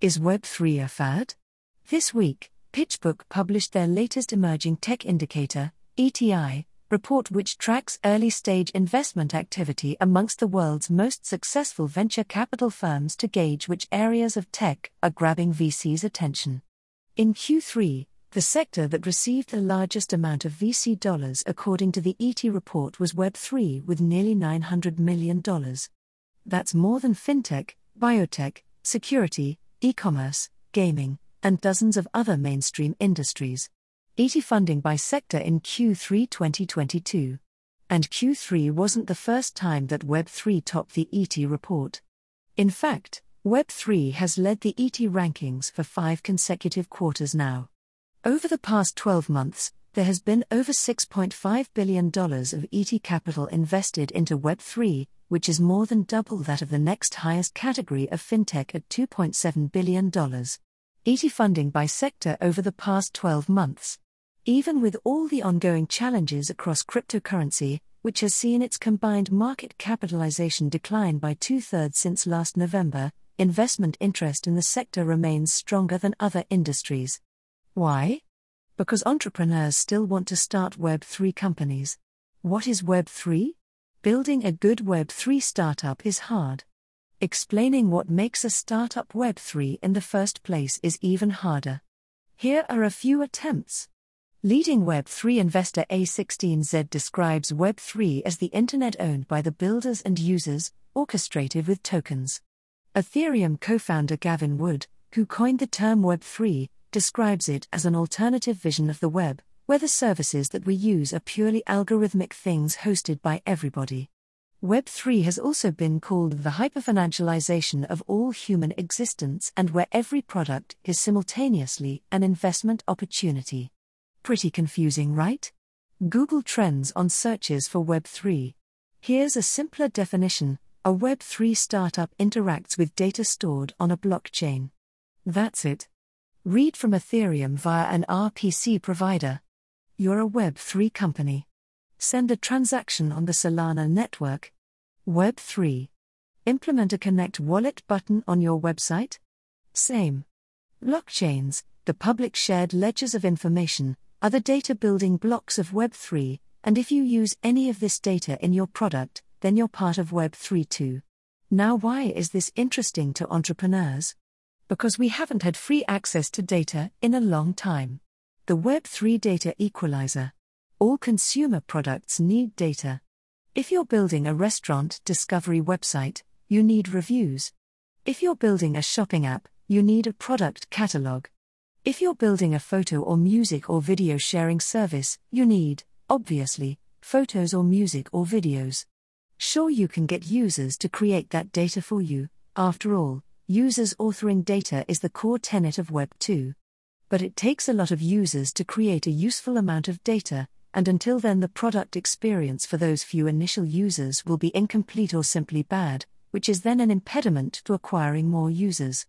Is Web3 a fad? This week, PitchBook published their latest Emerging Tech Indicator (ETI) report, which tracks early-stage investment activity amongst the world's most successful venture capital firms to gauge which areas of tech are grabbing VCs' attention. In Q3, the sector that received the largest amount of VC dollars according to the ET report was Web3 with nearly $900 million. That's more than fintech, biotech, security, e-commerce, gaming, and dozens of other mainstream industries. ET funding by sector in Q3 2022. And Q3 wasn't the first time that Web3 topped the ET report. In fact, Web3 has led the ET rankings for 5 consecutive quarters now. Over the past 12 months, there has been over $6.5 billion of ET capital invested into Web3, which is more than double that of the next highest category of fintech at $2.7 billion. ET funding by sector over the past 12 months. Even with all the ongoing challenges across cryptocurrency, which has seen its combined market capitalization decline by 2/3 since last November, investment interest in the sector remains stronger than other industries. Why? Because entrepreneurs still want to start Web3 companies. What is Web3? Building a good Web3 startup is hard. Explaining what makes a startup Web3 in the first place is even harder. Here are a few attempts. Leading Web3 investor A16Z describes Web3 as the internet owned by the builders and users, orchestrated with tokens. Ethereum co-founder Gavin Wood, who coined the term Web3, describes it as an alternative vision of the web, where the services that we use are purely algorithmic things hosted by everybody. Web3 has also been called the hyperfinancialization of all human existence, and where every product is simultaneously an investment opportunity. Pretty confusing, right? Google trends on searches for Web3. Here's a simpler definition: a Web3 startup interacts with data stored on a blockchain. That's it. Read from Ethereum via an RPC provider. You're a Web3 company. Send a transaction on the Solana network. Web3. Implement a Connect Wallet button on your website. Same. Blockchains, the public shared ledgers of information, are the data building blocks of Web3, and if you use any of this data in your product, then you're part of Web3 too. Now, why is this interesting to entrepreneurs? Because we haven't had free access to data in a long time. The Web3 data equalizer. All consumer products need data. If you're building a restaurant discovery website, you need reviews. If you're building a shopping app, you need a product catalog. If you're building a photo or music or video sharing service, you need, obviously, photos or music or videos. Sure, you can get users to create that data for you, after all. Users authoring data is the core tenet of Web 2. But it takes a lot of users to create a useful amount of data, and until then the product experience for those few initial users will be incomplete or simply bad, which is then an impediment to acquiring more users.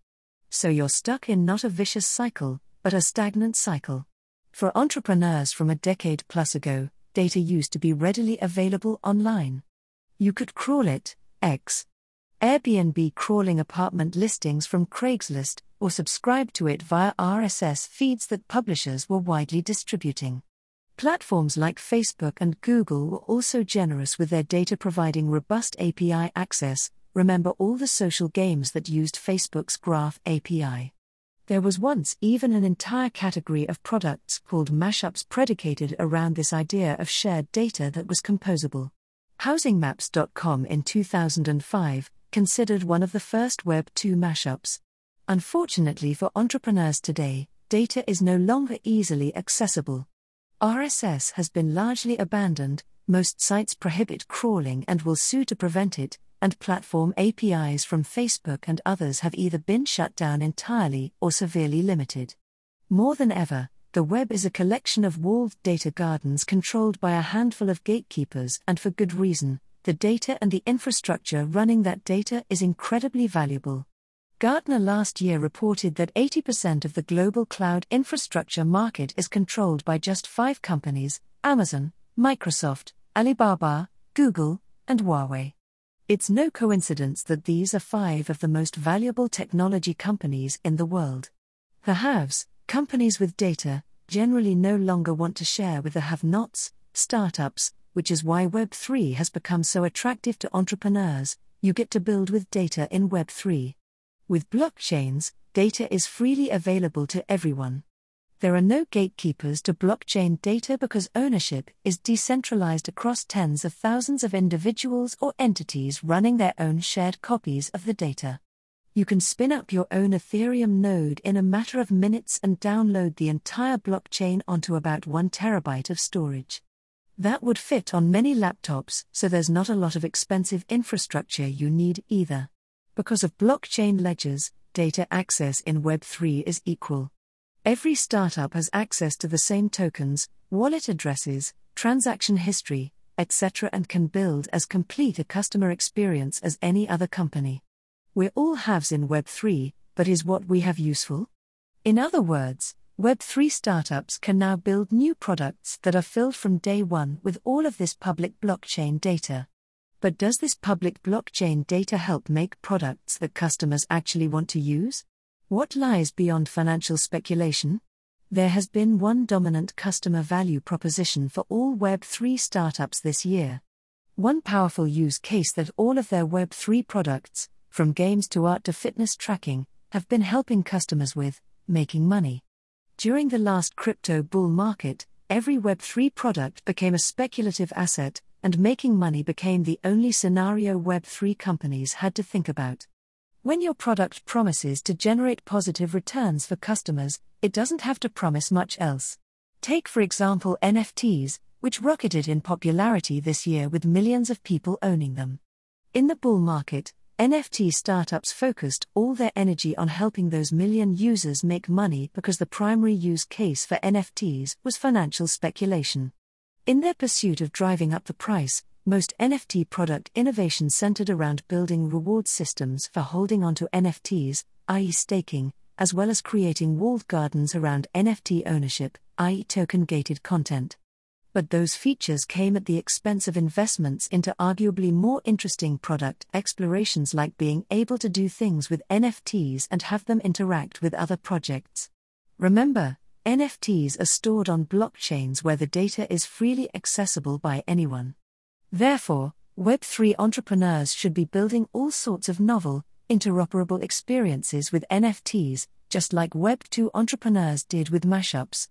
So you're stuck in not a vicious cycle, but a stagnant cycle. For entrepreneurs from a decade plus ago, data used to be readily available online. You could crawl it, Airbnb crawling apartment listings from Craigslist, or subscribe to it via RSS feeds that publishers were widely distributing. Platforms like Facebook and Google were also generous with their data, providing robust API access. Remember all the social games that used Facebook's Graph API? There was once even an entire category of products called mashups predicated around this idea of shared data that was composable. HousingMaps.com in 2005, considered one of the first Web 2 mashups. Unfortunately for entrepreneurs today, data is no longer easily accessible. RSS has been largely abandoned, most sites prohibit crawling and will sue to prevent it, and platform APIs from Facebook and others have either been shut down entirely or severely limited. More than ever, the web is a collection of walled data gardens controlled by a handful of gatekeepers, and for good reason. The data and the infrastructure running that data is incredibly valuable. Gartner last year reported that 80% of the global cloud infrastructure market is controlled by just 5 companies: Amazon, Microsoft, Alibaba, Google, and Huawei. It's no coincidence that these are five of the most valuable technology companies in the world. The haves, companies with data, generally no longer want to share with the have-nots, startups, which is why Web3 has become so attractive to entrepreneurs. You get to build with data in Web3. With blockchains, data is freely available to everyone. There are no gatekeepers to blockchain data because ownership is decentralized across tens of thousands of individuals or entities running their own shared copies of the data. You can spin up your own Ethereum node in a matter of minutes and download the entire blockchain onto about 1 terabyte of storage. That would fit on many laptops, so there's not a lot of expensive infrastructure you need either. Because of blockchain ledgers, data access in Web3 is equal. Every startup has access to the same tokens, wallet addresses, transaction history, etc., and can build as complete a customer experience as any other company. We're all haves in Web3, but is what we have useful? In other words, Web3 startups can now build new products that are filled from day one with all of this public blockchain data. But does this public blockchain data help make products that customers actually want to use? What lies beyond financial speculation? There has been one dominant customer value proposition for all Web3 startups this year. One powerful use case that all of their Web3 products, from games to art to fitness tracking, have been helping customers with, making money. During the last crypto bull market, every Web3 product became a speculative asset, and making money became the only scenario Web3 companies had to think about. When your product promises to generate positive returns for customers, it doesn't have to promise much else. Take, for example, NFTs, which rocketed in popularity this year with millions of people owning them. In the bull market, NFT startups focused all their energy on helping those million users make money because the primary use case for NFTs was financial speculation. In their pursuit of driving up the price, most NFT product innovation centered around building reward systems for holding onto NFTs, i.e. staking, as well as creating walled gardens around NFT ownership, i.e. token-gated content. But those features came at the expense of investments into arguably more interesting product explorations like being able to do things with NFTs and have them interact with other projects. Remember, NFTs are stored on blockchains where the data is freely accessible by anyone. Therefore, Web3 entrepreneurs should be building all sorts of novel, interoperable experiences with NFTs, just like Web2 entrepreneurs did with mashups.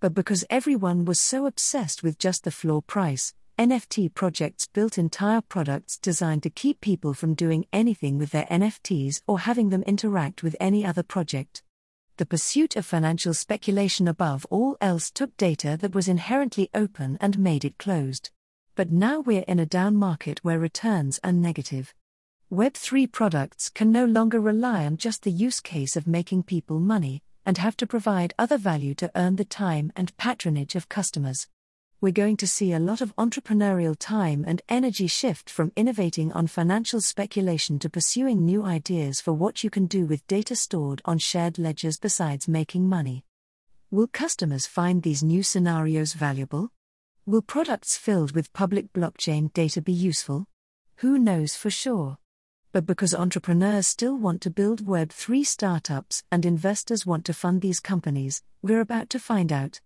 But because everyone was so obsessed with just the floor price, NFT projects built entire products designed to keep people from doing anything with their NFTs or having them interact with any other project. The pursuit of financial speculation above all else took data that was inherently open and made it closed. But now we're in a down market where returns are negative. Web3 products can no longer rely on just the use case of making people money, and have to provide other value to earn the time and patronage of customers. We're going to see a lot of entrepreneurial time and energy shift from innovating on financial speculation to pursuing new ideas for what you can do with data stored on shared ledgers besides making money. Will customers find these new scenarios valuable? Will products filled with public blockchain data be useful? Who knows for sure? But because entrepreneurs still want to build Web3 startups and investors want to fund these companies, we're about to find out.